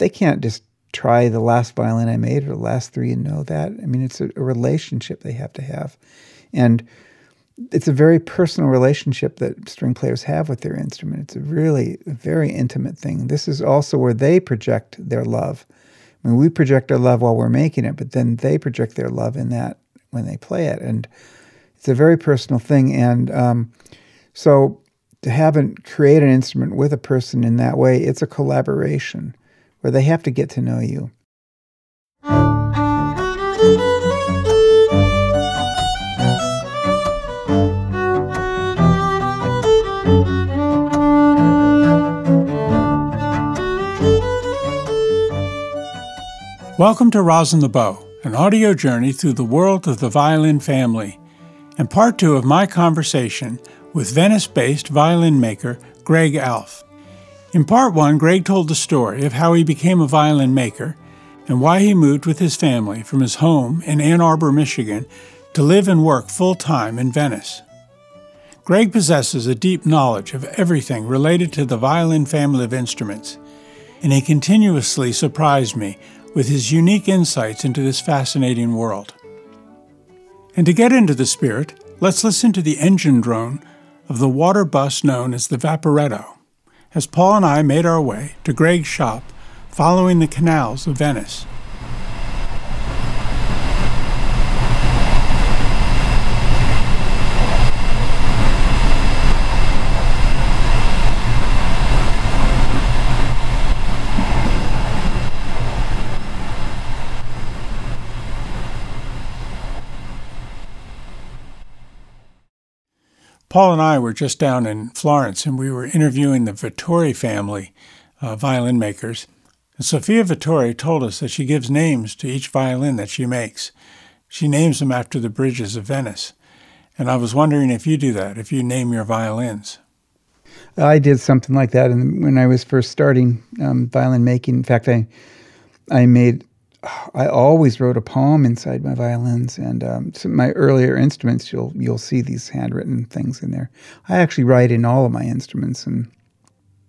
they can't just try the last violin I made or the last three and know that. I mean, it's a relationship they have to have. And it's a very personal relationship that string players have with their instrument. It's a really very intimate thing. This is also where they project their love. I mean, we project our love while we're making it, but then they project their love in that when they play it. And it's a very personal thing. And so to have and create an instrument with a person in that way, it's a collaboration where they have to get to know you. Welcome to Rosin the Bow, an audio journey through the world of the violin family, and part two of my conversation with Venice-based violin maker Greg Alf. In part one, Greg told the story of how he became a violin maker and why he moved with his family from his home in Ann Arbor, Michigan, to live and work full-time in Venice. Greg possesses a deep knowledge of everything related to the violin family of instruments, and he continuously surprised me with his unique insights into this fascinating world. And to get into the spirit, let's listen to the engine drone of the water bus known as the Vaporetto, as Paul and I made our way to Greg's shop following the canals of Venice. Paul and I were just down in Florence, and we were interviewing the Vittori family, violin makers. And Sophia Vittori told us that she gives names to each violin that she makes. She names them after the bridges of Venice. And I was wondering if you do that, if you name your violins. I did something like that when I was first starting violin making. In fact, I always wrote a poem inside my violins, and some of my earlier instruments, you'll see these handwritten things in there. I actually write in all of my instruments,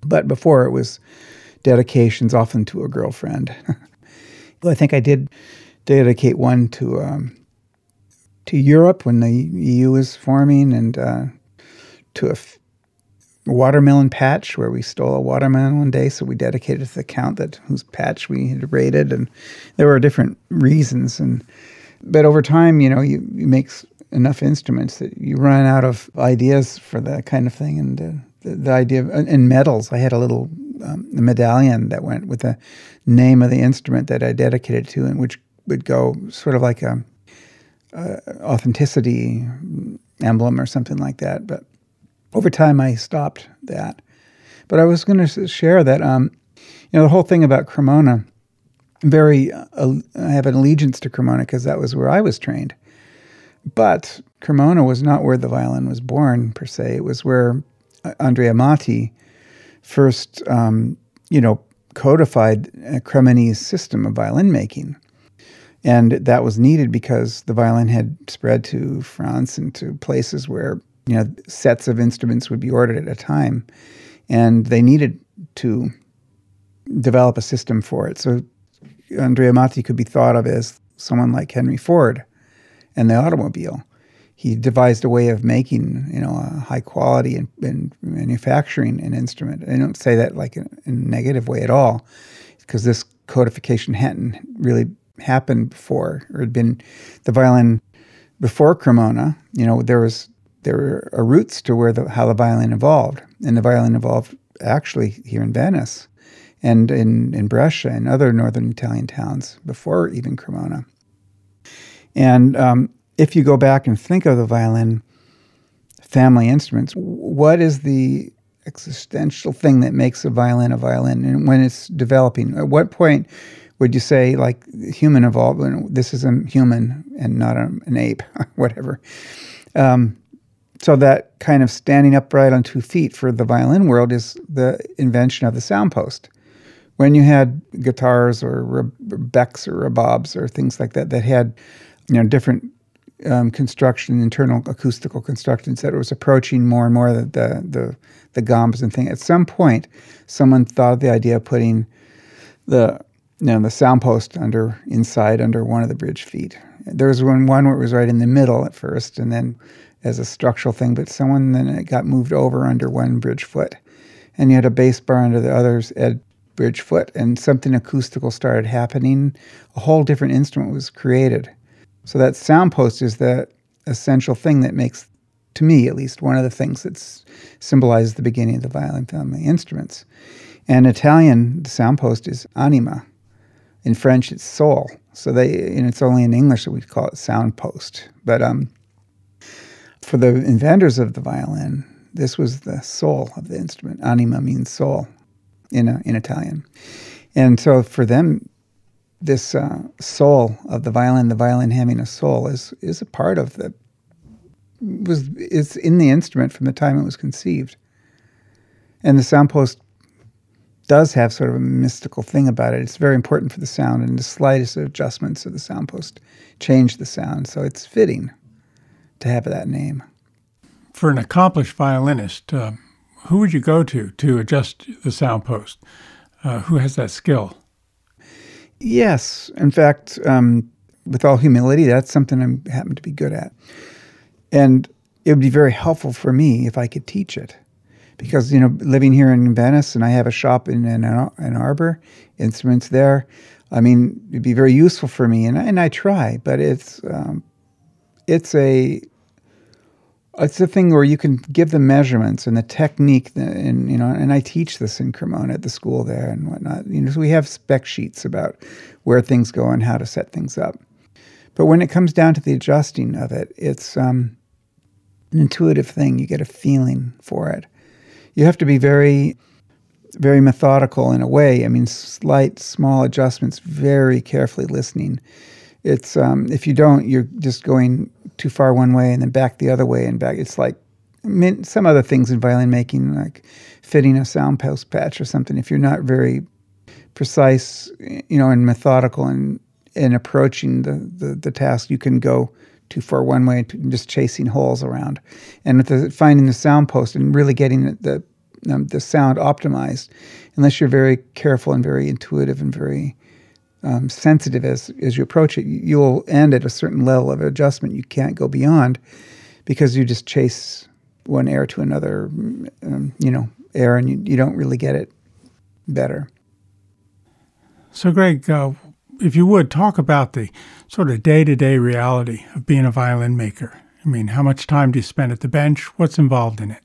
but before it was dedications, often to a girlfriend. I think I did dedicate one to Europe when the EU was forming, and to watermelon patch where we stole a watermelon one day, so we dedicated it to the count that whose patch we had raided, and there were different reasons. But over time, you make enough instruments that you run out of ideas for that kind of thing, and the idea of and medals. I had a little medallion that went with the name of the instrument that I dedicated to, and which would go sort of like a authenticity emblem or something like that, but. Over time, I stopped that. But I was going to share that, the whole thing about Cremona, I have an allegiance to Cremona because that was where I was trained. But Cremona was not where the violin was born, per se. It was where Andrea Amati first, codified Cremonese system of violin making. And that was needed because the violin had spread to France and to places where sets of instruments would be ordered at a time, and they needed to develop a system for it. So Andrea Amati could be thought of as someone like Henry Ford and the automobile. He devised a way of making, a high quality and manufacturing an instrument. I don't say that like in a negative way at all, because this codification hadn't really happened before, or had been the violin before Cremona. There are roots to how the violin evolved. And the violin evolved actually here in Venice and in Brescia and other northern Italian towns before even Cremona. And if you go back and think of the violin family instruments, what is the existential thing that makes a violin a violin? And when it's developing, at what point would you say, like, human evolved, when this is a human and not an ape, whatever? So that kind of standing upright on 2 feet for the violin world is the invention of the sound post. When you had guitars or becks or rebobs or things like that that had, different construction, internal acoustical constructions, that it was approaching more and more the gombs and thing. At some point, someone thought of the idea of putting the sound post inside one of the bridge feet. There was one where it was right in the middle at first, and then as a structural thing, but then it got moved over under one bridge foot, and you had a bass bar under the other's bridge foot, and something acoustical started happening. A whole different instrument was created. So that sound post is the essential thing that makes, to me at least, one of the things that symbolizes the beginning of the violin family instruments. In Italian, the sound post is anima. In French, it's soul. So it's only in English that we call it sound post. But for the inventors of the violin, this was the soul of the instrument. Anima means soul in Italian. And so for them, this soul of the violin having a soul, is a part of it's in the instrument from the time it was conceived. And the sound post does have sort of a mystical thing about it. It's very important for the sound, and the slightest adjustments of the sound post change the sound, so it's fitting to have that name. For an accomplished violinist, who would you go to adjust the sound post? Who has that skill? Yes. In fact, with all humility, that's something I happen to be good at. And it would be very helpful for me if I could teach it. Because, living here in Venice, and I have a shop in Ann Arbor, instruments there, I mean, it'd be very useful for me, and I try, but it's a thing where you can give the measurements and the technique, and I teach this in Cremona at the school there and whatnot. So we have spec sheets about where things go and how to set things up. But when it comes down to the adjusting of it, it's an intuitive thing. You get a feeling for it. You have to be very, very methodical in a way. I mean, slight, small adjustments, very carefully listening. It's if you don't, you're just going too far one way and then back the other way and back. It's like some other things in violin making, like fitting a sound post patch or something. If you're not very precise, and methodical and approaching the task, you can go too far one way, and just chasing holes around. And with finding the sound post and really getting the sound optimized, unless you're very careful and very intuitive and very sensitive as you approach it, you'll end at a certain level of adjustment you can't go beyond, because you just chase one air to another, air, and you don't really get it better. So, Greg, if you would, talk about the sort of day-to-day reality of being a violin maker. I mean, how much time do you spend at the bench? What's involved in it?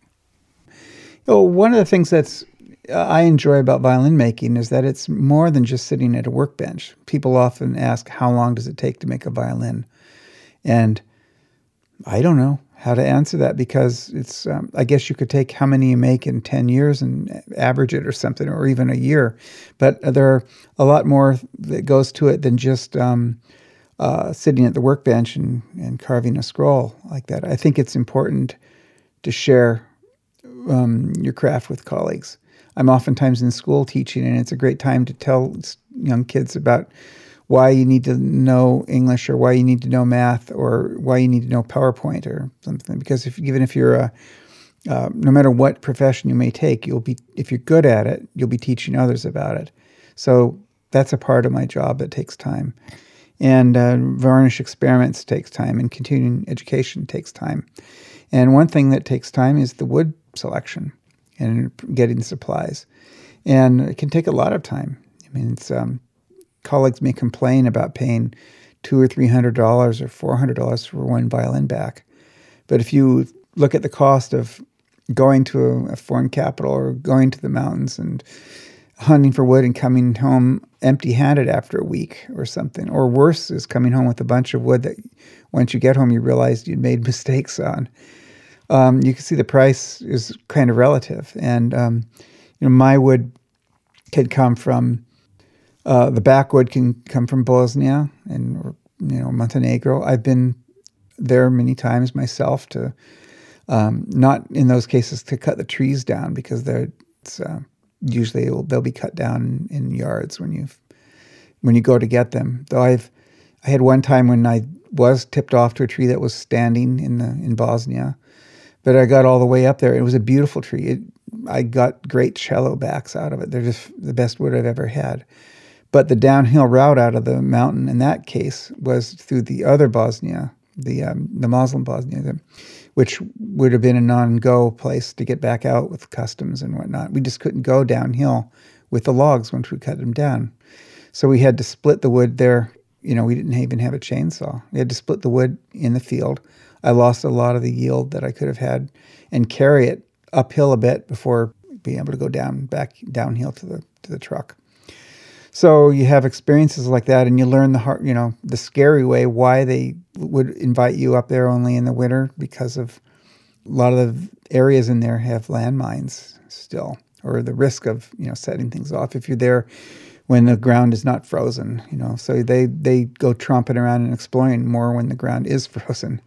One of the things that's I enjoy about violin making is that it's more than just sitting at a workbench. People often ask, how long does it take to make a violin? And I don't know how to answer that, because it's, I guess you could take how many you make in 10 years and average it or something, or even a year. But there are a lot more that goes to it than just sitting at the workbench and carving a scroll like that. I think it's important to share your craft with colleagues. I'm oftentimes in school teaching, and it's a great time to tell young kids about why you need to know English, or why you need to know math, or why you need to know PowerPoint or something. Because even if you're no matter what profession you may take, if you're good at it, you'll be teaching others about it. So that's a part of my job that takes time. And varnish experiments takes time, and continuing education takes time. And one thing that takes time is the wood selection and getting supplies. And it can take a lot of time. I mean, it's... colleagues may complain about paying $200 or $300 or $400 for one violin back, but if you look at the cost of going to a foreign capital or going to the mountains and hunting for wood and coming home empty-handed after a week or something, or worse is coming home with a bunch of wood that once you get home you realize you'd made mistakes on, you can see the price is kind of relative. And my wood could come from the backwood can come from Bosnia and Montenegro. I've been there many times myself to, not in those cases to cut the trees down, because usually they'll be cut down in yards when you go to get them. Though I had one time when I was tipped off to a tree that was standing in Bosnia, but I got all the way up there. It was a beautiful tree. I got great cello backs out of it. They're just the best wood I've ever had. But the downhill route out of the mountain in that case was through the other Bosnia, the Muslim Bosnia, which would have been a non-go place to get back out with customs and whatnot. We just couldn't go downhill with the logs once we cut them down. So we had to split the wood there. You know, we didn't even have a chainsaw. We had to split the wood in the field. I lost a lot of the yield that I could have had and carry it uphill a bit before being able to go downhill to the truck. So you have experiences like that, and you learn the hard, you know, the scary way why they would invite you up there only in the winter, because of a lot of the areas in there have landmines still, or the risk of, you know, setting things off if you're there when the ground is not frozen, you know. So they go tromping around and exploring more when the ground is frozen.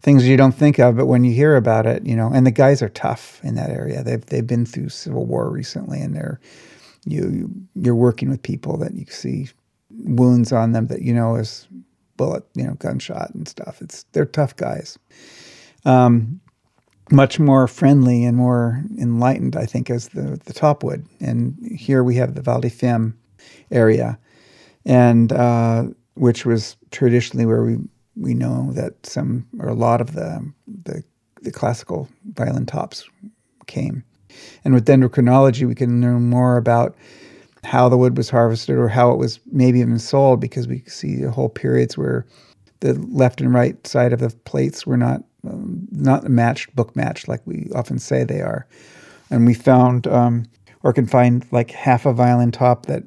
Things you don't think of, but when you hear about it, you know. And the guys are tough in that area. They've been through civil war recently, and they're you're working with people that you see wounds on them that you know is bullet, you know, gunshot and stuff. They're tough guys. Much more friendly and more enlightened, I think, as the Topwood. And here we have the Val di Fiemme area, and which was traditionally where we know that some or a lot of the classical violin tops came. And with dendrochronology, we can learn more about how the wood was harvested or how it was maybe even sold, because we see whole periods where the left and right side of the plates were not matched, book matched, like we often say they are. And we found or can find like half a violin top that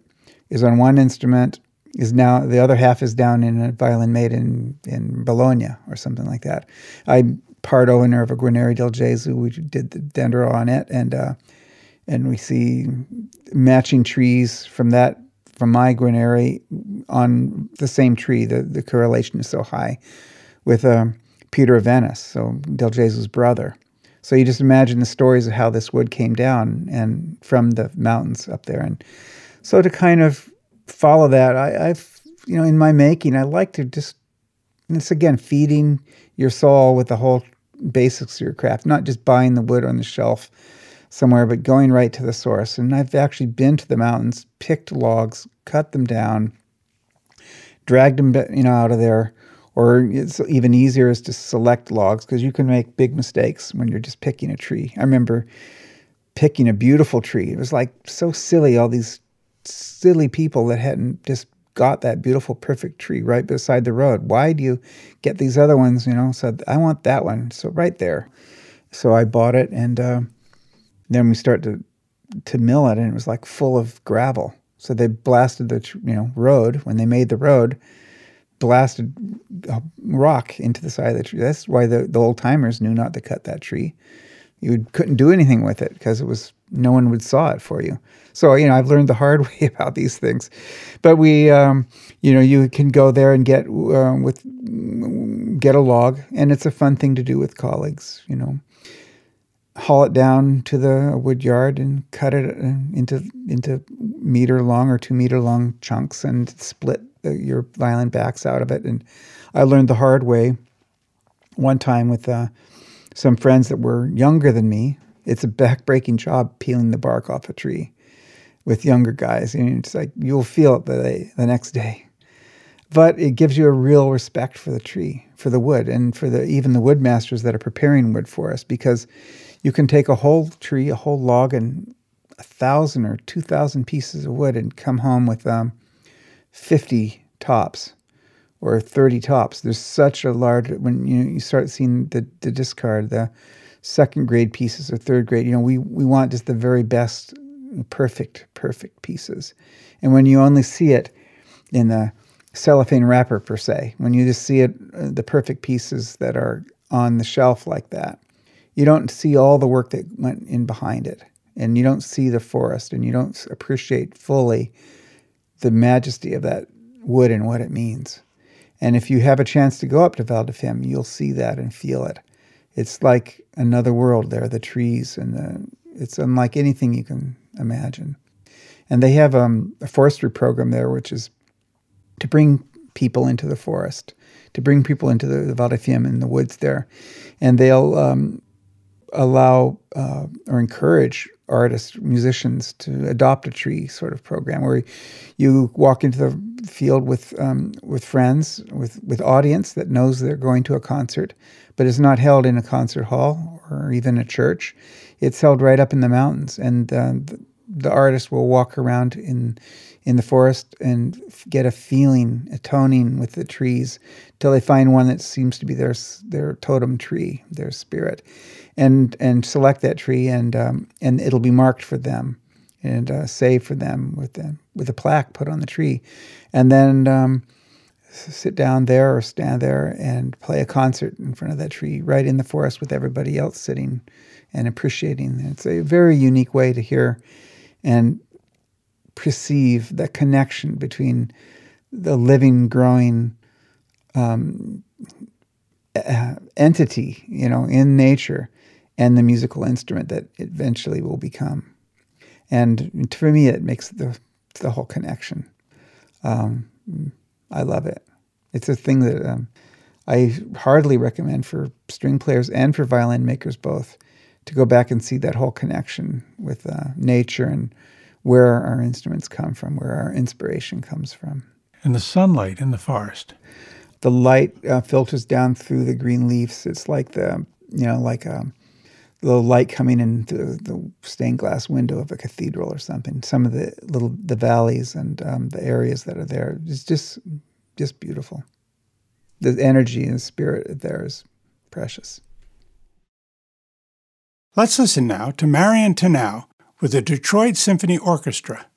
is on one instrument is now, the other half is down in a violin made in Bologna or something like that. I'm part owner of a Guarneri del Gesù. We did the dendro on it, and we see matching trees from my Guarneri on the same tree. The correlation is so high with Peter of Venice, so del Gesù's brother. So you just imagine the stories of how this wood came down and from the mountains up there. And so to kind of follow that, I've, you know, in my making, I like to just, and it's again feeding your soul with the whole basics of your craft, not just buying the wood on the shelf somewhere, but going right to the source. And I've actually been to the mountains, picked logs, cut them down, dragged them, you know, out of there. Or it's even easier is to select logs, because you can make big mistakes when you're just picking a tree. I remember picking a beautiful tree. It was like so silly, all these silly people that hadn't just got that beautiful, perfect tree right beside the road. Why do you get these other ones, you know? So I want that one, so right there. So I bought it, and then we start to mill it, and it was like full of gravel. So they blasted the, you know, road. When they made the road, blasted rock into the side of the tree. That's why the old-timers knew not to cut that tree. You couldn't do anything with it, because it was, no one would saw it for you. So, you know, I've learned the hard way about these things. But we, you know, you can go there and get a log, and it's a fun thing to do with colleagues, you know. Haul it down to the wood yard and cut it into meter-long or 2-meter-long chunks and split your violin backs out of it. And I learned the hard way one time with some friends that were younger than me. It's a back-breaking job peeling the bark off a tree with younger guys. And it's like, you'll feel it the next day. But it gives you a real respect for the tree, for the wood, and for even the wood masters that are preparing wood for us, because you can take a whole tree, a whole log, and 1,000 or 2,000 pieces of wood and come home with 50 tops or 30 tops. There's such a large, when you start seeing the discard, the second grade pieces or third grade, you know, we want just the very best, perfect pieces. And when you only see it in the cellophane wrapper, per se, when you just see it, the perfect pieces that are on the shelf like that, you don't see all the work that went in behind it, and you don't see the forest, and you don't appreciate fully the majesty of that wood and what it means. And if you have a chance to go up to Val di Fiemme, you'll see that and feel it. It's like another world there, the trees, and it's unlike anything you can imagine. And they have a forestry program there, which is to bring people into the forest, to bring people into the Val di Fiemme and the woods there. And they'll allow or encourage artists, musicians to adopt a tree sort of program where you walk into the field with friends, with audience that knows they're going to a concert, but it's not held in a concert hall or even a church. It's held right up in the mountains, and the artist will walk around in the forest and get a feeling, a toning with the trees till they find one that seems to be their totem tree, their spirit, and select that tree, and it'll be marked for them and saved for them with a plaque put on the tree, and then sit down there or stand there and play a concert in front of that tree right in the forest with everybody else sitting and appreciating. It's a very unique way to hear and perceive the connection between the living, growing entity, you know, in nature and the musical instrument that it eventually will become. And for me, it makes the whole connection. I love it. It's a thing that I hardly recommend for string players and for violin makers both, to go back and see that whole connection with nature and where our instruments come from, where our inspiration comes from. And the sunlight in the forest. The light filters down through the green leaves. It's like the light coming in through the stained glass window of a cathedral or something. Some of the valleys and the areas that are there, it's just beautiful. The energy and spirit there is precious. Let's listen now to Marian Tanau with the Detroit Symphony Orchestra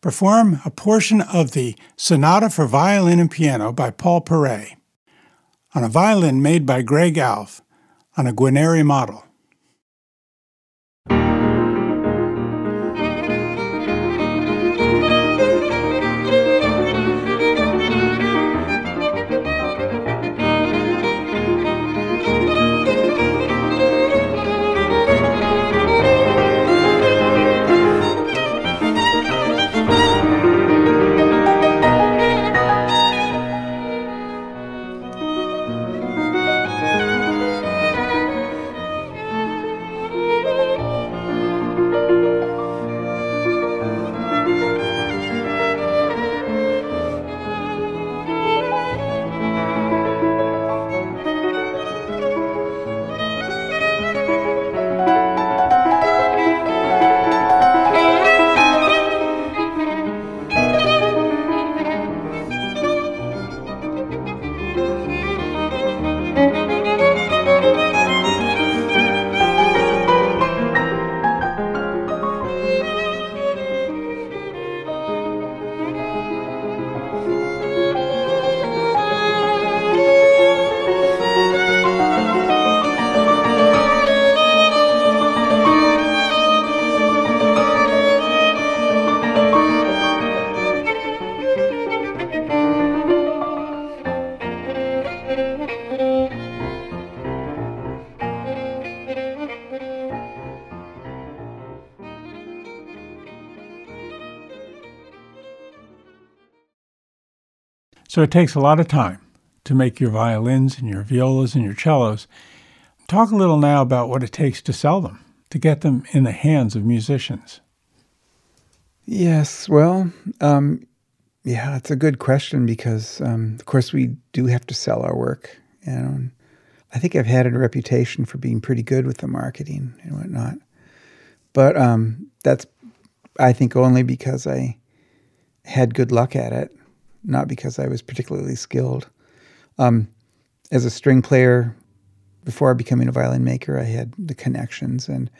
perform a portion of the Sonata for Violin and Piano by Paul Paray on a violin made by Greg Alf on a Guarneri model. So it takes a lot of time to make your violins and your violas and your cellos. Talk a little now about what it takes to sell them, to get them in the hands of musicians. Yes, well, it's a good question because, of course, we do have to sell our work. And I think I've had a reputation for being pretty good with the marketing and whatnot. But that's, I think, only because I had good luck at it, not because I was particularly skilled. As a string player, before becoming a violin maker, I had the connections, and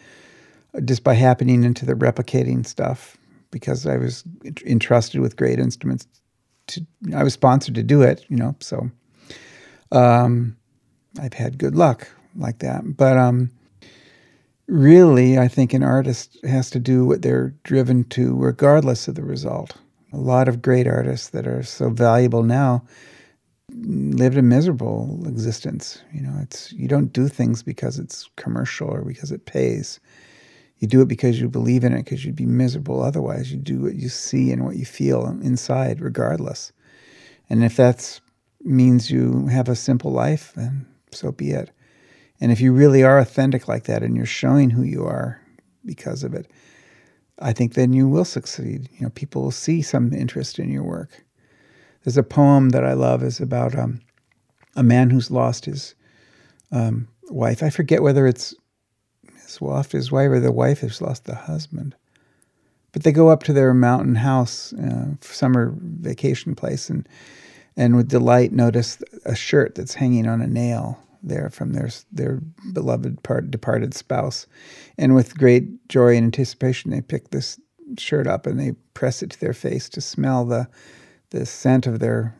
just by happening into the replicating stuff, because I was entrusted with great instruments, I was sponsored to do it, you know, so I've had good luck like that. But really, I think an artist has to do what they're driven to regardless of the result. A lot of great artists that are so valuable now lived a miserable existence. You know, you don't do things because it's commercial or because it pays. You do it because you believe in it, because you'd be miserable otherwise. You do what you see and what you feel inside regardless. And if that means you have a simple life, then so be it. And if you really are authentic like that and you're showing who you are because of it, I think then you will succeed. You know, people will see some interest in your work. There's a poem that I love is about a man who's lost his wife. I forget whether it's his wife or the wife has lost the husband. But they go up to their mountain house, summer vacation place, and with delight notice a shirt that's hanging on a nail there from their beloved departed spouse. And with great joy and anticipation, they pick this shirt up and they press it to their face to smell the scent of their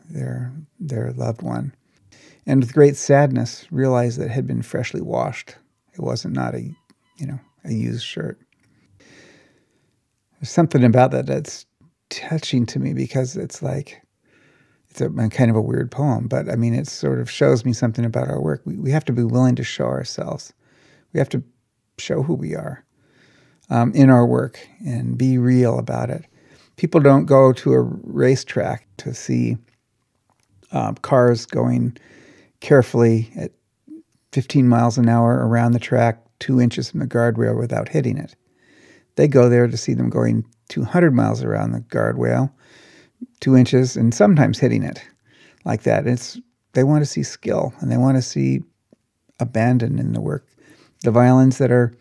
loved one. And with great sadness, realize that it had been freshly washed. It wasn't a used shirt. There's something about that that's touching to me because it's like, it's a kind of a weird poem, but I mean, it sort of shows me something about our work. We have to be willing to show ourselves. We have to show who we are in our work and be real about it. People don't go to a racetrack to see cars going carefully at 15 miles an hour around the track, 2 inches from the guardrail without hitting it. They go there to see them going 200 miles around the guardrail, 2 inches, and sometimes hitting it like that. They want to see skill, and they want to see abandon in the work. The violins that are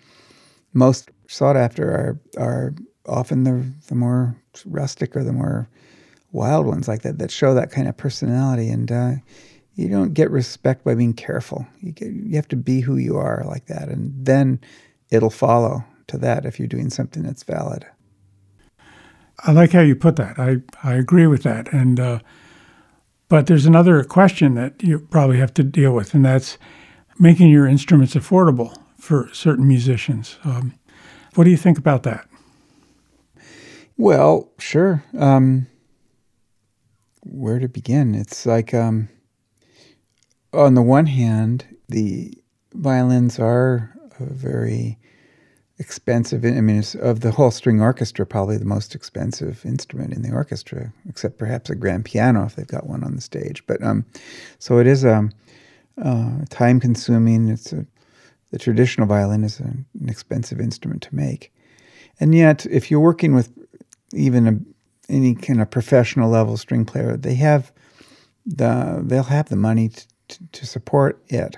most sought after are often the more rustic or the more wild ones like that show that kind of personality. And you don't get respect by being careful. You have to be who you are like that, and then it'll follow to that if you're doing something that's valid. I like how you put that. I agree with that. And but there's another question that you probably have to deal with, and that's making your instruments affordable for certain musicians. What do you think about that? Well, sure. Where to begin? It's like on the one hand, the violins are a very expensive. I mean, it's of the whole string orchestra, probably the most expensive instrument in the orchestra, except perhaps a grand piano if they've got one on the stage. But so it is time-consuming. The traditional violin is an expensive instrument to make, and yet if you're working with even any kind of professional level string player, they'll have the money to support it.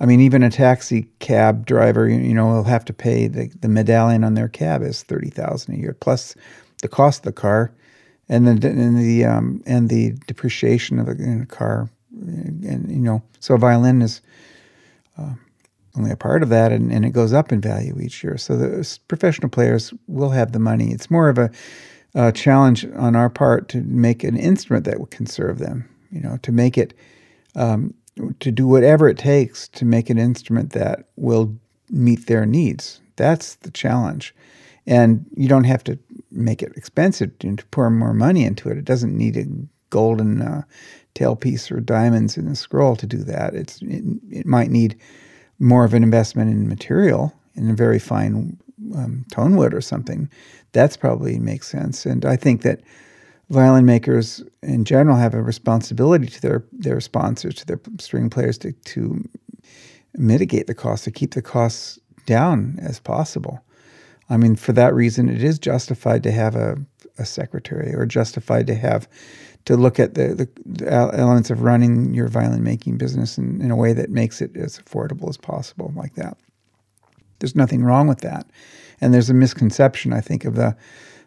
I mean, even a taxi cab driver, will have to pay the medallion on their cab is $30,000 a year plus the cost of the car, and the depreciation of the car, and so a violin is only a part of that, and it goes up in value each year. So the professional players will have the money. It's more of a challenge on our part to make an instrument that can serve them. To make it. To do whatever it takes to make an instrument that will meet their needs. That's the challenge. And you don't have to make it expensive to pour more money into it. It doesn't need a golden tailpiece or diamonds in the scroll to do that. It might need more of an investment in material, in a very fine tone wood or something. That's probably makes sense. And I think that violin makers in general have a responsibility to their sponsors, to their string players, to mitigate the cost, to keep the costs down as possible. I mean, for that reason, it is justified to have a secretary, or justified to have to look at the elements of running your violin making business in a way that makes it as affordable as possible, like that. There's nothing wrong with that. And there's a misconception, I think, of the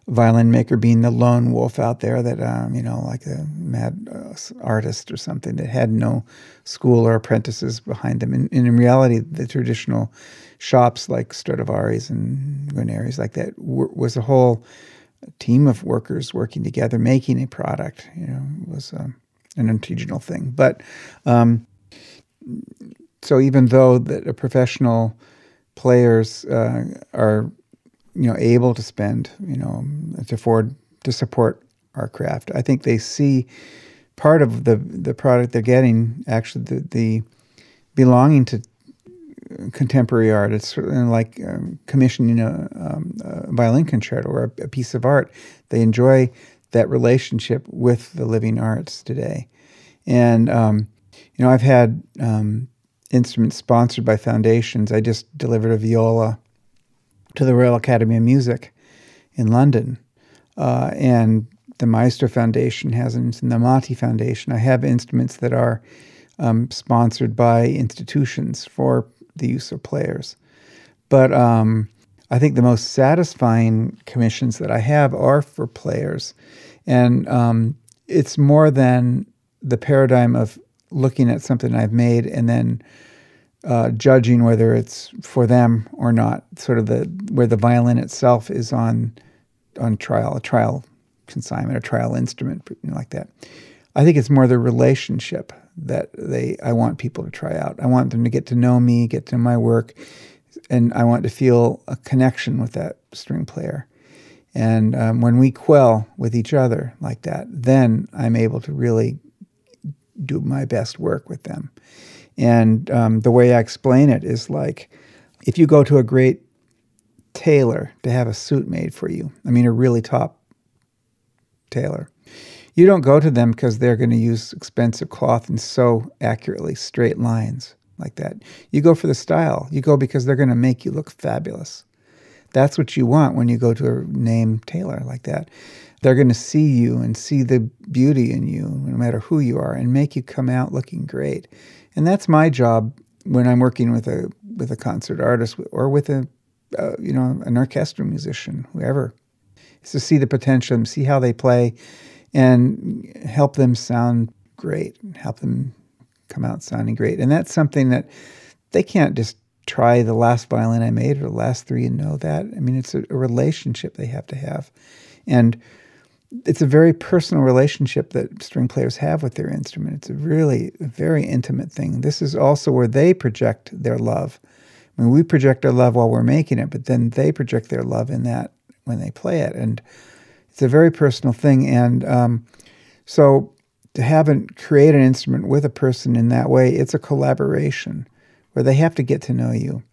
violin maker being the lone wolf out there that, like a mad artist or something that had no school or apprentices behind them. And in reality, the traditional shops like Stradivari's and Guarneri's like that was a whole team of workers working together, making a product. It was an artisanal thing. But so even though the professional players are able to spend, to afford to support our craft, I think they see part of the product they're getting actually the belonging to contemporary art. It's sort of like commissioning a violin concerto or a piece of art. They enjoy that relationship with the living arts today. And I've had instruments sponsored by foundations. I just delivered a viola to the Royal Academy of Music in London. And the Maestro Foundation has an instrument, the Amati Foundation. I have instruments that are sponsored by institutions for the use of players. But I think the most satisfying commissions that I have are for players. And it's more than the paradigm of looking at something I've made and then judging whether it's for them or not, sort of where the violin itself is on trial, a trial consignment, a trial instrument, you know, like that. I think it's more the relationship that I want people to try out. I want them to get to know me, get to know my work, and I want to feel a connection with that string player. And when we quell with each other like that, then I'm able to really do my best work with them. And the way I explain it is like, if you go to a great tailor to have a suit made for you, I mean a really top tailor, you don't go to them because they're going to use expensive cloth and sew accurately straight lines like that. You go for the style. You go because they're going to make you look fabulous. That's what you want when you go to a named tailor like that. They're going to see you and see the beauty in you, no matter who you are, and make you come out looking great. And that's my job when I'm working with a concert artist or with an orchestral musician, whoever, is to see the potential and see how they play and help them sound great, help them come out sounding great. And that's something that they can't just try the last violin I made or the last three and know that. I mean, it's a relationship they have to have. And it's a very personal relationship that string players have with their instrument. It's a really very intimate thing. This is also where they project their love. I mean, we project our love while we're making it, but then they project their love in that when they play it. And it's a very personal thing. And so to create an instrument with a person in that way, it's a collaboration where they have to get to know you.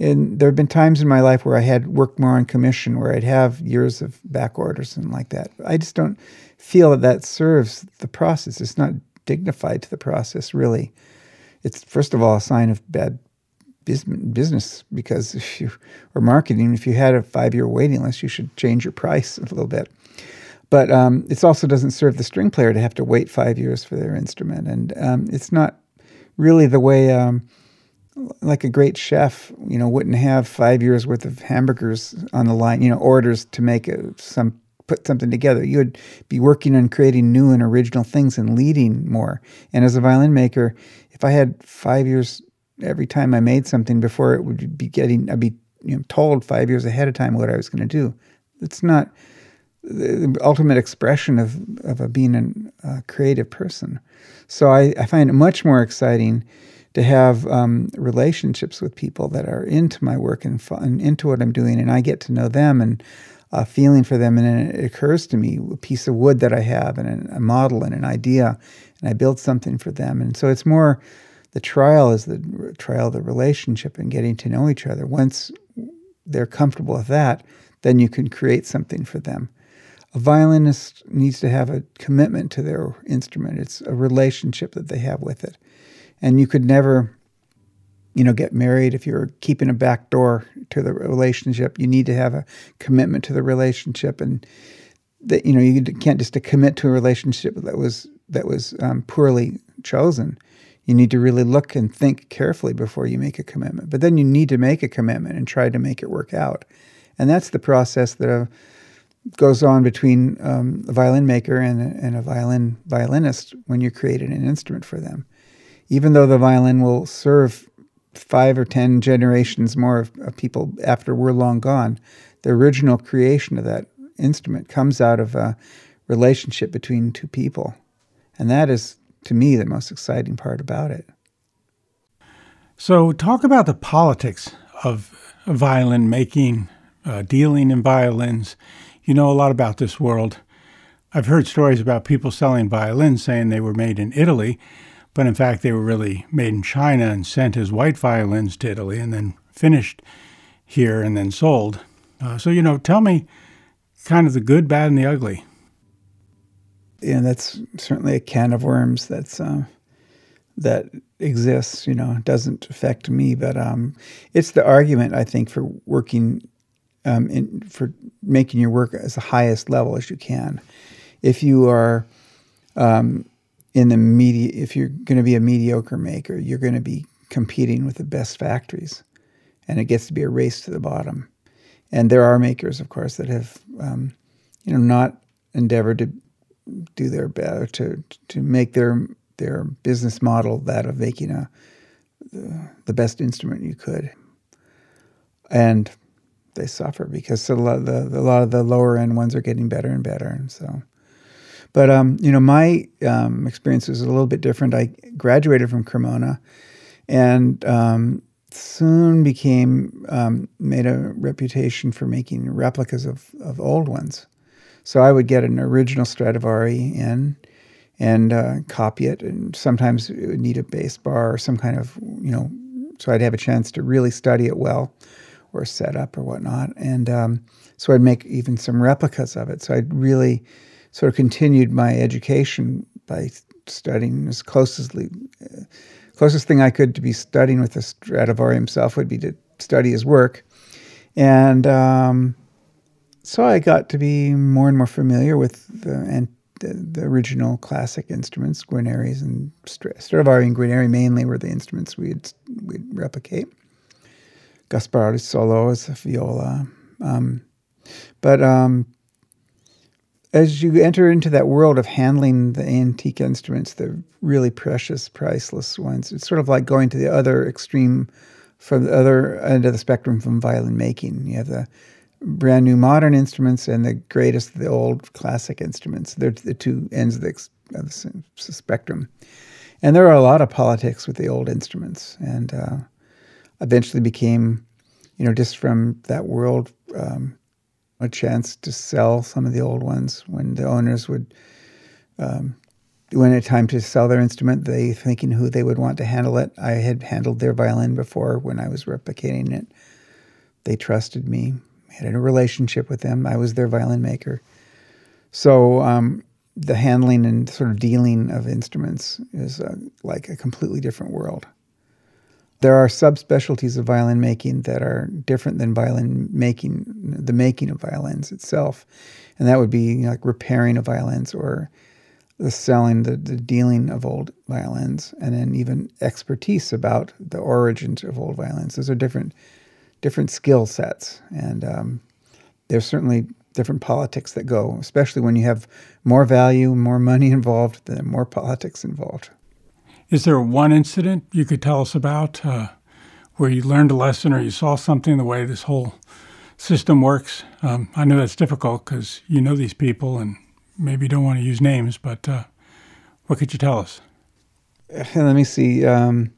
And there have been times in my life where I had worked more on commission, where I'd have years of back orders and like that. I just don't feel that serves the process. It's not dignified to the process, really. It's, first of all, a sign of bad business, because if you were marketing, if you had a 5-year waiting list, you should change your price a little bit. But it also doesn't serve the string player to have to wait 5 years for their instrument. And it's not really the way... like a great chef, you know, wouldn't have 5 years worth of hamburgers on the line, you know, orders to make put something together. You would be working on creating new and original things and leading more. And as a violin maker, if I had 5 years every time I made something before it would be I'd be told 5 years ahead of time what I was going to do. It's not the ultimate expression of being a creative person. So I find it much more exciting to have relationships with people that are into my work and into what I'm doing, and I get to know them and a feeling for them, and then it occurs to me a piece of wood that I have and a model and an idea, and I build something for them. And so it's more the trial is the trial of the relationship and getting to know each other. Once they're comfortable with that, then you can create something for them. A violinist needs to have a commitment to their instrument. It's a relationship that they have with it. And you could never, get married if you're keeping a back door to the relationship. You need to have a commitment to the relationship, and that you can't just commit to a relationship that was poorly chosen. You need to really look and think carefully before you make a commitment. But then you need to make a commitment and try to make it work out, and that's the process that goes on between a violin maker and a violinist when you're creating an instrument for them. Even though the violin will serve 5 or 10 generations more of people after we're long gone, the original creation of that instrument comes out of a relationship between two people. And that is, to me, the most exciting part about it. So talk about the politics of violin making, dealing in violins. You know a lot about this world. I've heard stories about people selling violins saying they were made in Italy, but in fact, they were really made in China and sent as white violins to Italy and then finished here and then sold. So, tell me kind of the good, bad, and the ugly. Yeah, that's certainly a can of worms. That's that exists, you know, doesn't affect me. But it's the argument, I think, for working, for making your work as the highest level as you can. If you are in the media, if you're going to be a mediocre maker, you're going to be competing with the best factories, and it gets to be a race to the bottom. And there are makers, of course, that have, you know, not endeavored to do their best to make their business model that of making the best instrument you could, and they suffer because a lot of the lower end ones are getting better and better, and so. But you know, my experience was a little bit different. I graduated from Cremona, and soon became made a reputation for making replicas of old ones. So I would get an original Stradivari in and copy it, and sometimes it would need a bass bar or some kind of, you know, so I'd have a chance to really study it well or set up or whatnot. And so I'd make even some replicas of it. So I'd really sort of continued my education by studying as closely. Closest thing I could to be studying with the Stradivari himself would be to study his work. And so I got to be more and more familiar with the original classic instruments, Guarneri's and Stradivari and Guarneri mainly were the instruments we'd replicate. Gasparo da Solo is a viola. As you enter into that world of handling the antique instruments, the really precious, priceless ones, it's sort of like going to the other extreme, from the other end of the spectrum from violin making. You have the brand new modern instruments and the greatest of the old classic instruments. They're the two ends of the spectrum. And there are a lot of politics with the old instruments. And eventually became, you know, just from that world, a chance to sell some of the old ones when the owners would, when it's time to sell their instrument, they thinking who they would want to handle it. I had handled their violin before when I was replicating it. They trusted me, had a relationship with them. I was their violin maker. So the handling and sort of dealing of instruments is like a completely different world. There are subspecialties of violin making that are different than violin making, the making of violins itself. And that would be, you know, like repairing of violins or the selling, the dealing of old violins, and then even expertise about the origins of old violins. Those are different skill sets. And there's certainly different politics that go, especially when you have more value, more money involved, then more politics involved. Is there one incident you could tell us about where you learned a lesson or you saw something, the way this whole system works? I know that's difficult because you know these people and maybe you don't want to use names, but what could you tell us? Let me see. You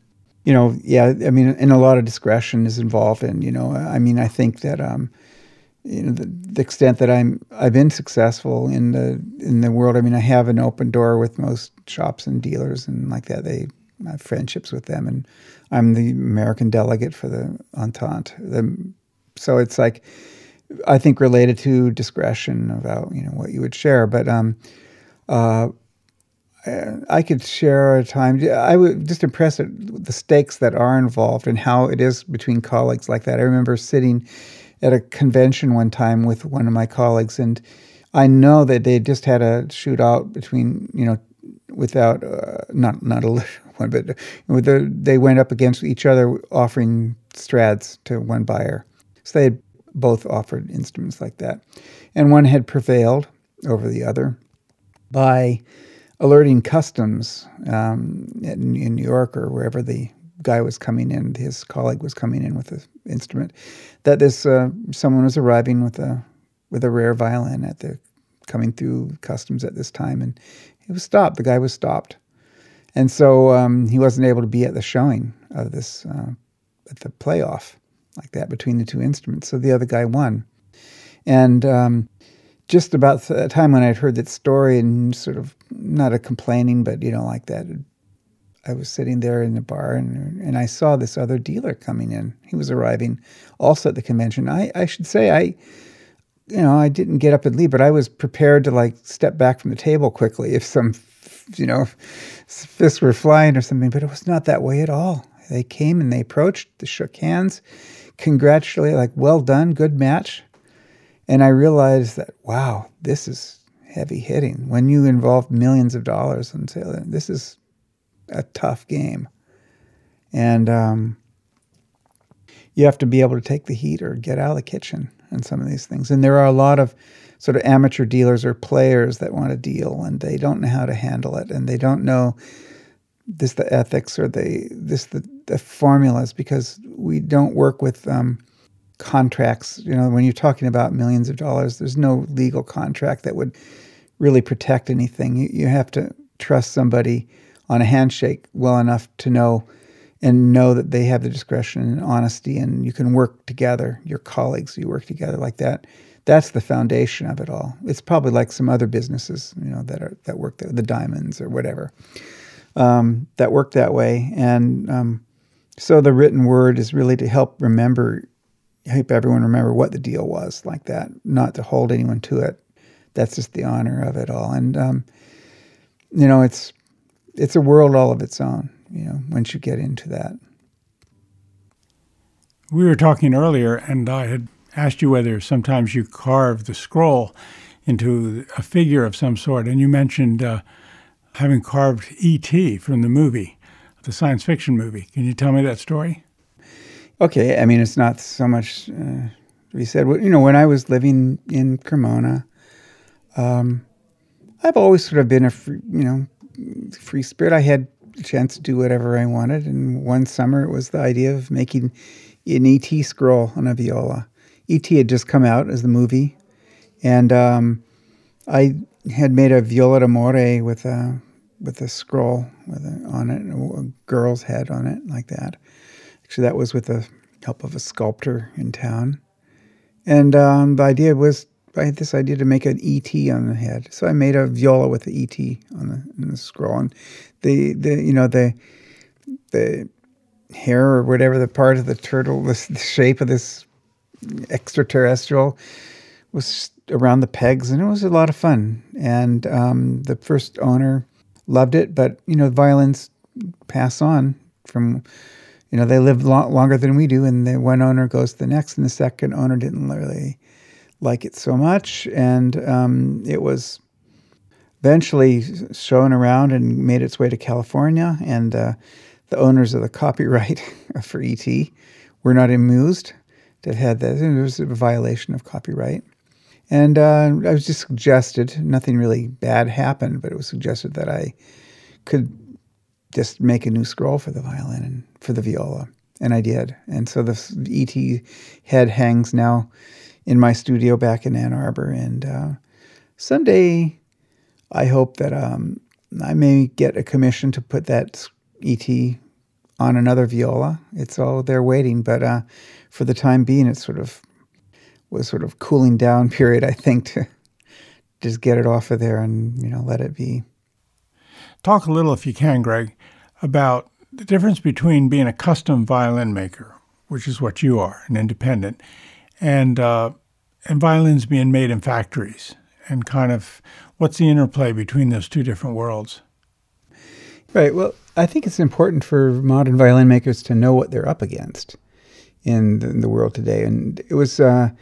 know, yeah, I mean, and a lot of discretion is involved. And, you know, I mean, I think that, you know, the extent that I've been successful in the world. I mean, I have an open door with most shops and dealers and like that. I have friendships with them, and I'm the American delegate for the Entente. So it's like, I think related to discretion about, you know, what you would share. But I could share a time. I would just impress at the stakes that are involved and how it is between colleagues like that. I remember sitting at a convention one time with one of my colleagues, and I know that they just had a shootout between, you know, without not a little one, but they went up against each other offering strads to one buyer. So they had both offered instruments like that, and one had prevailed over the other by alerting customs in New York or wherever the guy was coming in, his colleague was coming in with an instrument, that this someone was arriving with a rare violin coming through customs at this time, and he was stopped. The guy was stopped, and so he wasn't able to be at the showing of this at the playoff like that between the two instruments. So the other guy won, and just about the time when I'd heard that story and sort of not a complaining, but you know, like that. I was sitting there in the bar, and I saw this other dealer coming in. He was arriving also at the convention. I should say I didn't get up and leave, but I was prepared to like step back from the table quickly if some you know, fists were flying or something, but it was not that way at all. They came and they approached, they shook hands, congratulated, like, well done, good match. And I realized that, wow, this is heavy hitting. When you involve millions of dollars in sailing, this is a tough game. And you have to be able to take the heat or get out of the kitchen on some of these things. And there are a lot of sort of amateur dealers or players that want to deal, and they don't know how to handle it, and they don't know the ethics or the formulas, because we don't work with contracts. You know, when you're talking about millions of dollars, there's no legal contract that would really protect anything. You have to trust somebody on a handshake well enough to know that they have the discretion and honesty, and you can work together, your colleagues, you work together like that. That's the foundation of it all. It's probably like some other businesses, you know, that work there, the diamonds or whatever, that work that way. And so the written word is really to help everyone remember what the deal was, like that, not to hold anyone to it. That's just the honor of it all. And, you know, it's a world all of its own, you know, once you get into that. We were talking earlier, and I had asked you whether sometimes you carve the scroll into a figure of some sort, and you mentioned having carved E.T. from the movie, the science fiction movie. Can you tell me that story? Okay, I mean, it's not so much to be said. You know, when I was living in Cremona, I've always sort of been a free spirit. I had a chance to do whatever I wanted, and one summer it was the idea of making an E.T. scroll on a viola. E.T. had just come out as the movie, and I had made a viola d'amore with a scroll on it, a girl's head on it, like that. Actually, that was with the help of a sculptor in town. And I had this idea to make an E.T. on the head. So I made a viola with the E.T. on the scroll. And the hair or whatever, the part of the turtle, the shape of this extraterrestrial was around the pegs, and it was a lot of fun. And the first owner loved it, but, you know, violins pass on from, you know, they live longer than we do, and the one owner goes to the next, and the second owner didn't really like it so much. And it was eventually shown around and made its way to California, and the owners of the copyright for E.T. were not amused. That had that. It was a violation of copyright. And I was just suggested, nothing really bad happened, but it was suggested that I could just make a new scroll for the violin and for the viola. And I did. And so the E.T. head hangs now in my studio back in Ann Arbor. And someday I hope that I may get a commission to put that E.T. on another viola. It's all there waiting, but for the time being, it was sort of cooling down period, I think, to just get it off of there and, you know, let it be. Talk a little, if you can, Greg, about the difference between being a custom violin maker, which is what you are, an independent, and violins being made in factories, and kind of what's the interplay between those two different worlds. Right. Well, I think it's important for modern violin makers to know what they're up against in the world today. And it was a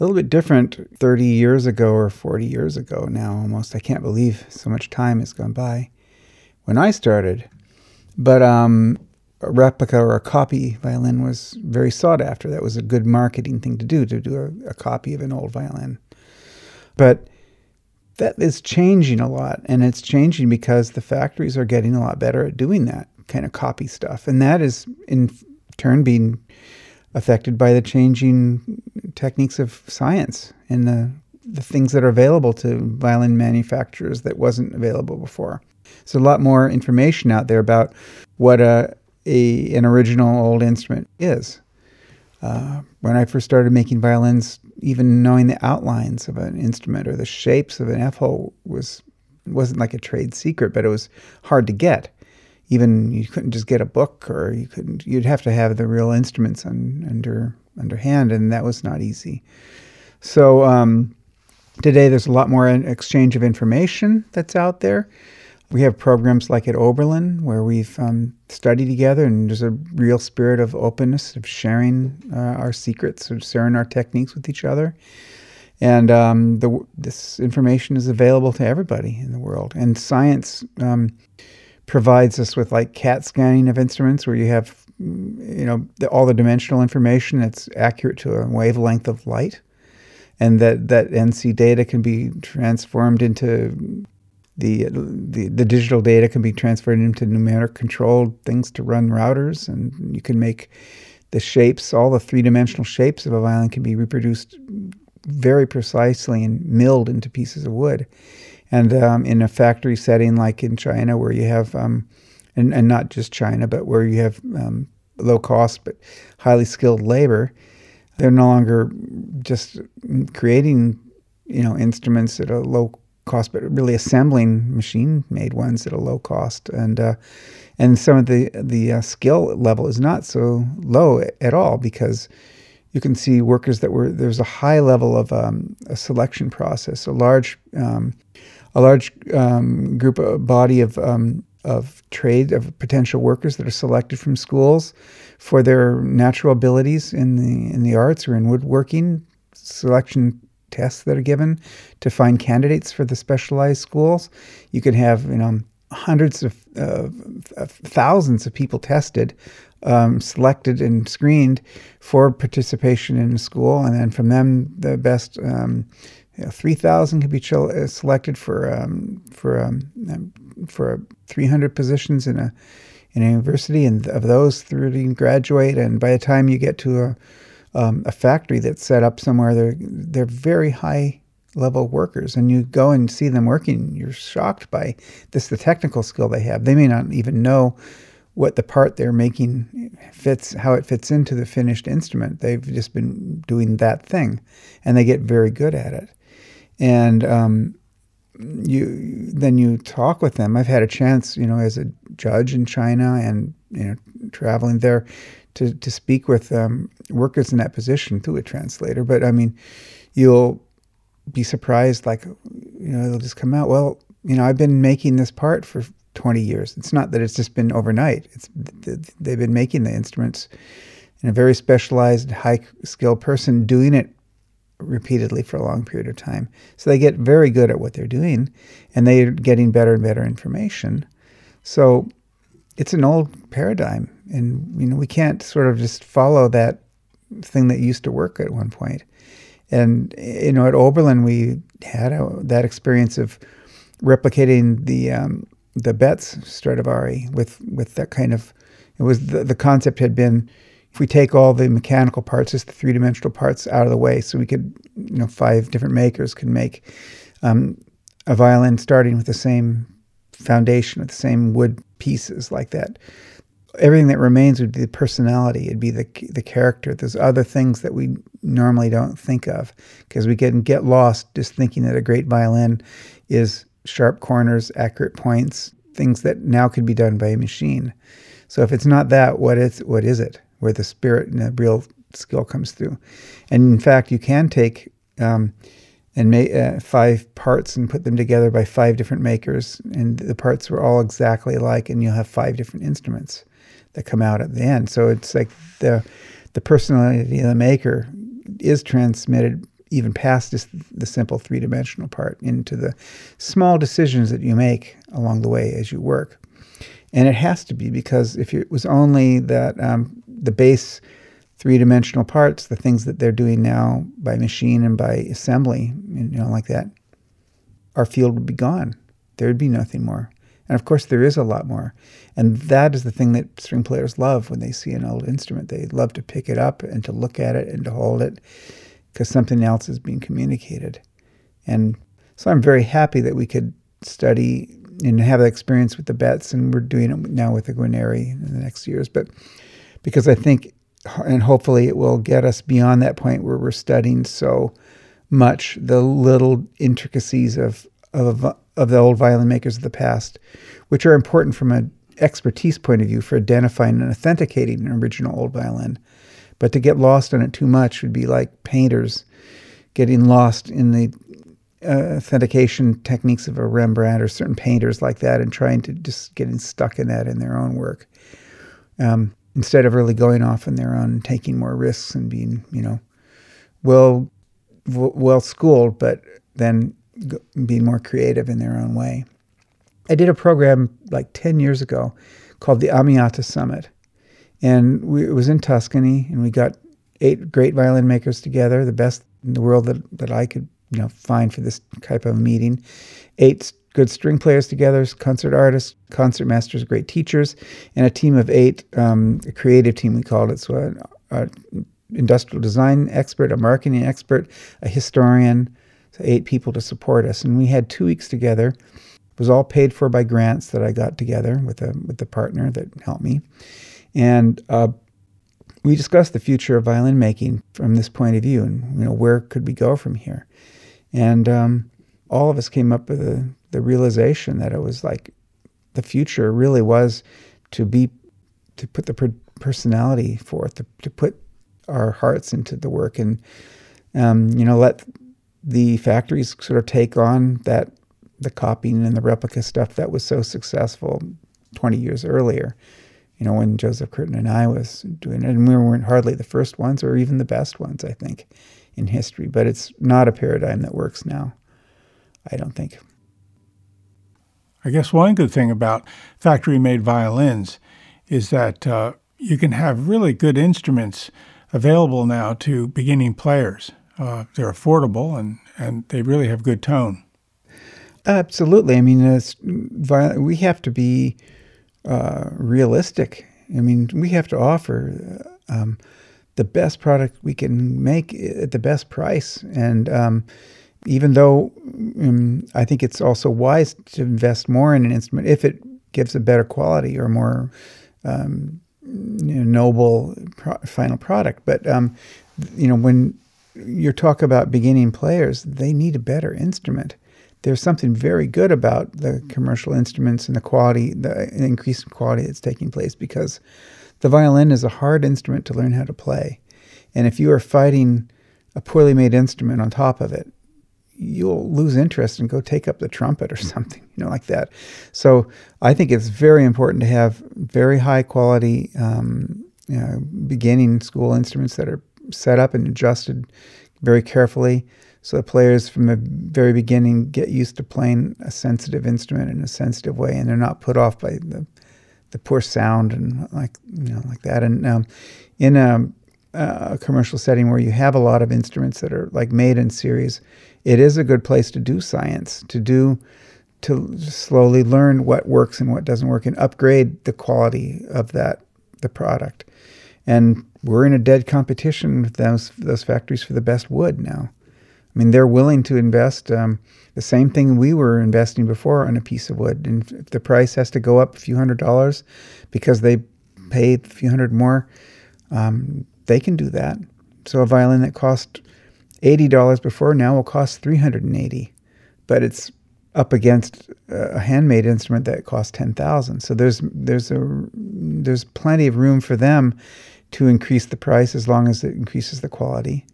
little bit different 30 years ago or 40 years ago now almost. I can't believe so much time has gone by when I started. But a replica or a copy violin was very sought after. That was a good marketing thing to do a copy of an old violin. But that is changing a lot, and it's changing because the factories are getting a lot better at doing that kind of copy stuff. And that is, in turn, being affected by the changing techniques of science and the things that are available to violin manufacturers that wasn't available before. So a lot more information out there about what an original old instrument is. When I first started making violins, even knowing the outlines of an instrument or the shapes of an F-hole wasn't like a trade secret, but it was hard to get. Even you couldn't just get a book, or you'd have to have the real instruments underhand, and that was not easy. So today there's a lot more exchange of information that's out there. We have programs like at Oberlin where we've studied together, and there's a real spirit of openness, of sharing our secrets, of sharing our techniques with each other. And this information is available to everybody in the world. And science provides us with like CAT scanning of instruments where you have, all the dimensional information that's accurate to a wavelength of light. And that NC data can be transformed into the digital data can be transferred into numeric controlled things to run routers, and you can make the shapes, all the three-dimensional shapes of a violin can be reproduced very precisely and milled into pieces of wood. And in a factory setting like in China where you have, and not just China, but where you have low cost but highly skilled labor, they're no longer just creating, instruments at a low cost, but really assembling machine-made ones at a low cost. And some of the skill level is not so low at all, because you can see workers that were, there's a high level of a selection process, a large group, a body of trade, of potential workers that are selected from schools for their natural abilities in the arts or in woodworking, selection tests that are given to find candidates for the specialized schools. You can have, hundreds of thousands of people tested, selected and screened for participation in a school. And then from them, the best 3,000 could be selected for 300 positions in a university, and of those 30 graduate. And by the time you get to a factory that's set up somewhere, they're very high level workers, and you go and see them working. You're shocked by this, the technical skill they have. They may not even know what the part they're making fits, how it fits into the finished instrument. They've just been doing that thing, and they get very good at it. And you talk with them. I've had a chance, as a judge in China and traveling there to speak with workers in that position through a translator. But you'll be surprised, they'll just come out, I've been making this part for 20 years. It's not that it's just been overnight. They've been making the instruments, and a very specialized, high-skilled person doing it repeatedly for a long period of time. So they get very good at what they're doing, and they're getting better and better information. So it's an old paradigm, and we can't sort of just follow that thing that used to work at one point. And, at Oberlin, we had that experience of replicating the Betts Stradivari with that kind of, it was the concept had been, if we take all the mechanical parts, just the three-dimensional parts out of the way, so we could, 5 different makers can make a violin starting with the same foundation, with the same wood pieces like that. Everything that remains would be the personality. It'd be the character. There's other things that we normally don't think of, because we can get lost just thinking that a great violin is sharp corners, accurate points, things that now could be done by a machine. So if it's not that, what is it? Where the spirit and the real skill comes through. And in fact, you can take and make 5 parts and put them together by 5 different makers, and the parts were all exactly alike, and you'll have 5 different instruments that come out at the end. So it's like the personality of the maker is transmitted even past just the simple three-dimensional part into the small decisions that you make along the way as you work. And it has to be, because if it was only that the base three-dimensional parts, the things that they're doing now by machine and by assembly, like that, our field would be gone. There would be nothing more. And of course, there is a lot more. And that is the thing that string players love when they see an old instrument. They love to pick it up and to look at it and to hold it, because something else is being communicated. And so I'm very happy that we could study and have that experience with the Betts, and we're doing it now with the Guarneri in the next years. But because I think, and hopefully it will get us beyond that point where we're studying so much the little intricacies of the old violin makers of the past, which are important from an expertise point of view for identifying and authenticating an original old violin. But to get lost on it too much would be like painters getting lost in the authentication techniques of a Rembrandt or certain painters like that, and trying to just getting stuck in that in their own work, instead of really going off on their own, taking more risks and being, you know, well schooled, but then being more creative in their own way. I did a program like 10 years ago called the Amiata Summit, and it was in Tuscany, and we got 8 great violin makers together, the best in the world that I could, you know, find for this type of meeting. 8 good string players together, concert artists, concert masters, great teachers, and a team of 8, a creative team we called it. So an industrial design expert, a marketing expert, a historian, so 8 people to support us. And we had 2 weeks together. It was all paid for by grants that I got together with the partner that helped me. And we discussed the future of violin making from this point of view, and, you know, where could we go from here? And all of us came up with the realization that it was like the future really was to put the personality forth, to put our hearts into the work, and you know, let the factories sort of take on that, the copying and the replica stuff that was so successful 20 years earlier. You know, when Joseph Curtin and I was doing it, and we weren't hardly the first ones or even the best ones, I think, in history. But it's not a paradigm that works now, I don't think. I guess one good thing about factory-made violins is that you can have really good instruments available now to beginning players. They're affordable, and they really have good tone. Absolutely. I mean, we have to be realistic. I mean, we have to offer the best product we can make at the best price. And even though I think it's also wise to invest more in an instrument if it gives a better quality or more you know, noble final product. But, you know, when you talk about beginning players, they need a better instrument. There's something very good about the commercial instruments and the quality, the increased quality that's taking place, because the violin is a hard instrument to learn how to play. And if you are fighting a poorly made instrument on top of it, you'll lose interest and go take up the trumpet or something, you know, like that. So I think it's very important to have very high quality you know, beginning school instruments that are set up and adjusted very carefully, so the players from the very beginning get used to playing a sensitive instrument in a sensitive way, and they're not put off by the poor sound and like, you know, like that. And in a commercial setting where you have a lot of instruments that are like made in series, it is a good place to do science, to slowly learn what works and what doesn't work, and upgrade the quality of the product. And we're in a dead competition with those factories for the best wood now. I mean, they're willing to invest the same thing we were investing before on a piece of wood. And if the price has to go up a few $100 because they paid a few hundred more, they can do that. So a violin that cost $80 before now will cost $380, but it's up against a handmade instrument that costs $10,000. So there's plenty of room for them to increase the price as long as it increases the quality.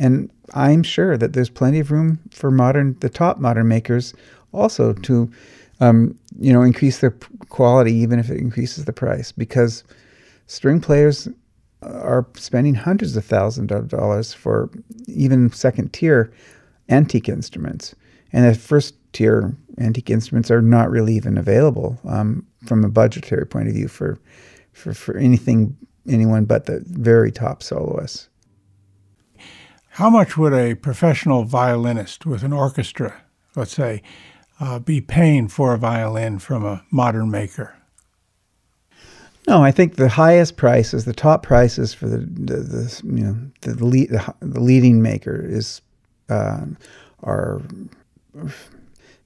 And I'm sure that there's plenty of room for the top modern makers also to, you know, increase their quality, even if it increases the price, because string players are spending hundreds of thousands of dollars for even second tier antique instruments. And the first tier antique instruments are not really even available from a budgetary point of view for anyone but the very top soloists. How much would a professional violinist with an orchestra, let's say, be paying for a violin from a modern maker? No, I think the highest prices, the top prices for the you know, the leading maker are $65,000,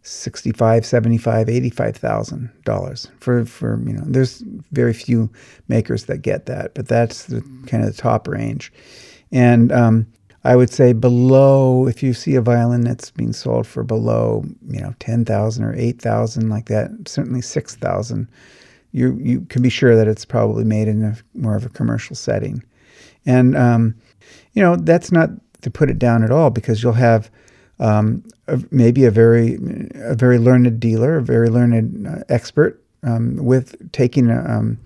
$75,000, $85,000 for you know. There's very few makers that get that, but that's the kind of the top range, and I would say below, if you see a violin that's being sold for below, you know, $10,000 or $8,000 like that, certainly $6,000, you can be sure that it's probably made in more of a commercial setting. And, you know, that's not to put it down at all, because you'll have maybe a very learned dealer, a very learned expert with taking a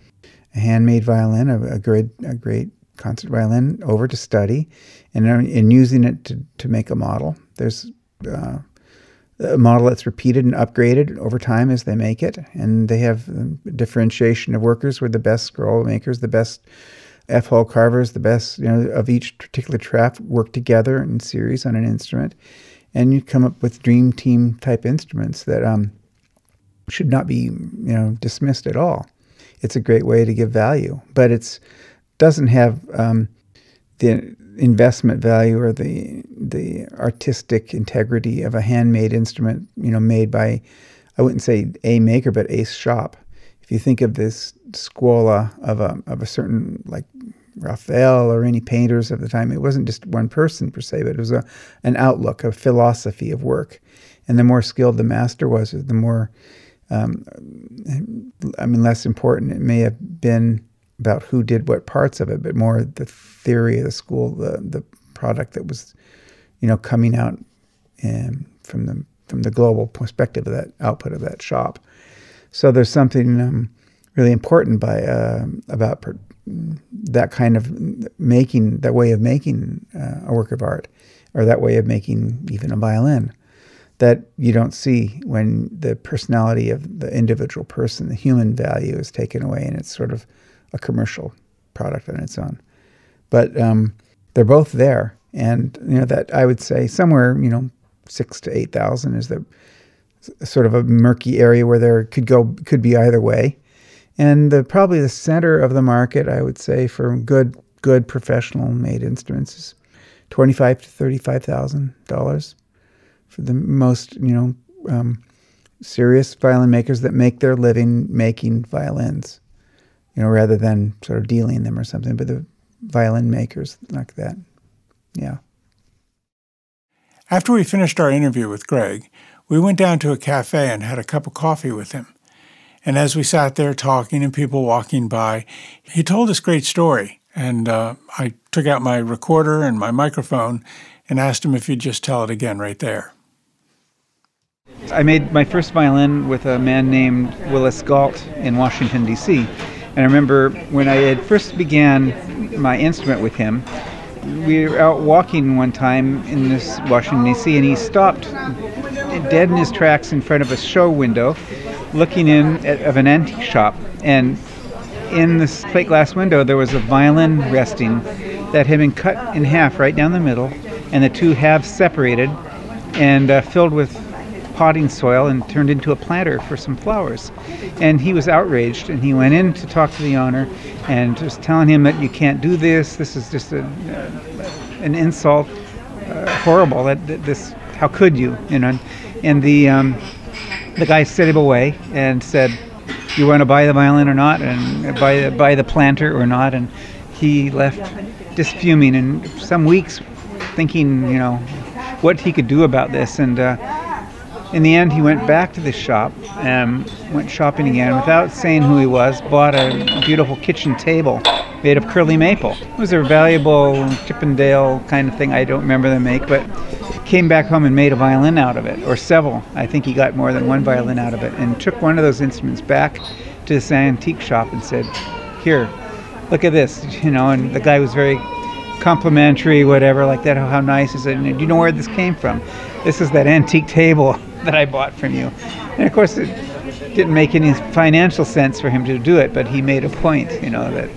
handmade violin, a great concert violin, over to study, and using it to make a model. There's a model that's repeated and upgraded over time as they make it, and they have differentiation of workers with the best scroll makers, the best F-hole carvers, the best of each particular trap work together in series on an instrument, and you come up with dream team type instruments that should not be dismissed at all. It's a great way to give value, but it doesn't have the investment value or the artistic integrity of a handmade instrument, made by, I wouldn't say a maker, but a shop. If you think of this scuola of a certain, like Raphael or any painters of the time, it wasn't just one person per se, but it was an outlook, a philosophy of work. And the more skilled the master was, the more, less important it may have been about who did what parts of it, but more the theory of the school, the product that was, coming out from the global perspective of that output of that shop. So there's something really important about that kind of making, that way of making a work of art, or that way of making even a violin, that you don't see when the personality of the individual person, the human value, is taken away, and it's sort of a commercial product on its own. But they're both there, and that I would say somewhere 6,000 to 8,000 is the sort of a murky area where there could be either way, and probably the center of the market, I would say, for good professional made instruments is $25,000 to $35,000 for the most serious violin makers that make their living making violins, rather than sort of dealing them or something, but the violin makers like that. Yeah. After we finished our interview with Greg, we went down to a cafe and had a cup of coffee with him. And as we sat there talking and people walking by, he told this great story. And I took out my recorder and my microphone and asked him if he'd just tell it again right there. I made my first violin with a man named Willis Galt in Washington, D.C. And I remember when I had first began my instrument with him, we were out walking one time in this Washington, D.C., and he stopped dead in his tracks in front of a show window, looking in of an antique shop. And in this plate glass window, there was a violin resting that had been cut in half right down the middle, and the two halves separated and filled with potting soil and turned into a planter for some flowers. And he was outraged, and he went in to talk to the owner and just telling him that you can't do this. This is just an insult, horrible. This, how could you? And the guy sent him away and said, "You want to buy the violin or not, and buy the planter or not?" And he left just fuming, and some weeks thinking, what he could do about this. And in the end, he went back to the shop and went shopping again without saying who he was, bought a beautiful kitchen table made of curly maple. It was a valuable Chippendale kind of thing, I don't remember the make, but came back home and made a violin out of it, or several. I think he got more than one violin out of it, and took one of those instruments back to this antique shop and said, "Here, look at this," and the guy was very complimentary, whatever, like that, how nice is it, and "Do you know where this came from?" "This is that antique table that I bought from you." And of course, it didn't make any financial sense for him to do it, but he made a point, that...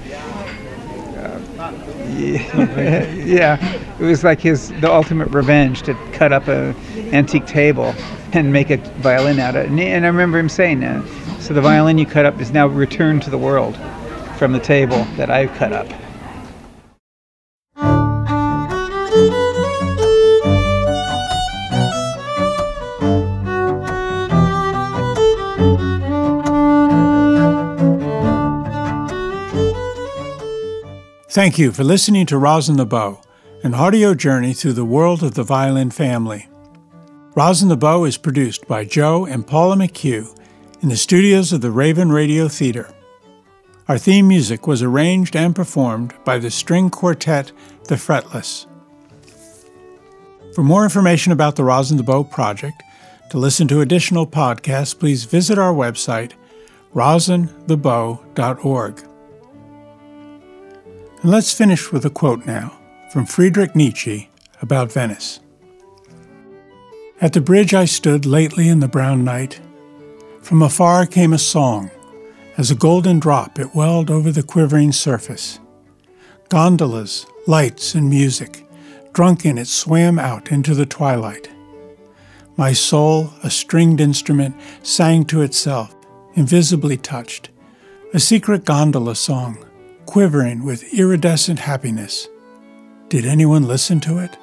yeah, it was like the ultimate revenge, to cut up an antique table and make a violin out of it. And I remember him saying, "So the violin you cut up is now returned to the world from the table that I cut up." Thank you for listening to Rosin the Bow, an audio journey through the world of the violin family. Rosin the Bow is produced by Joe and Paula McHugh in the studios of the Raven Radio Theater. Our theme music was arranged and performed by the string quartet The Fretless. For more information about the Rosin the Bow project, to listen to additional podcasts, please visit our website, rosinthebow.org. And let's finish with a quote now from Friedrich Nietzsche about Venice. At the bridge I stood lately in the brown night. From afar came a song. As a golden drop it welled over the quivering surface. Gondolas, lights, and music. Drunken it swam out into the twilight. My soul, a stringed instrument, sang to itself, invisibly touched. A secret gondola song, quivering with iridescent happiness. Did anyone listen to it?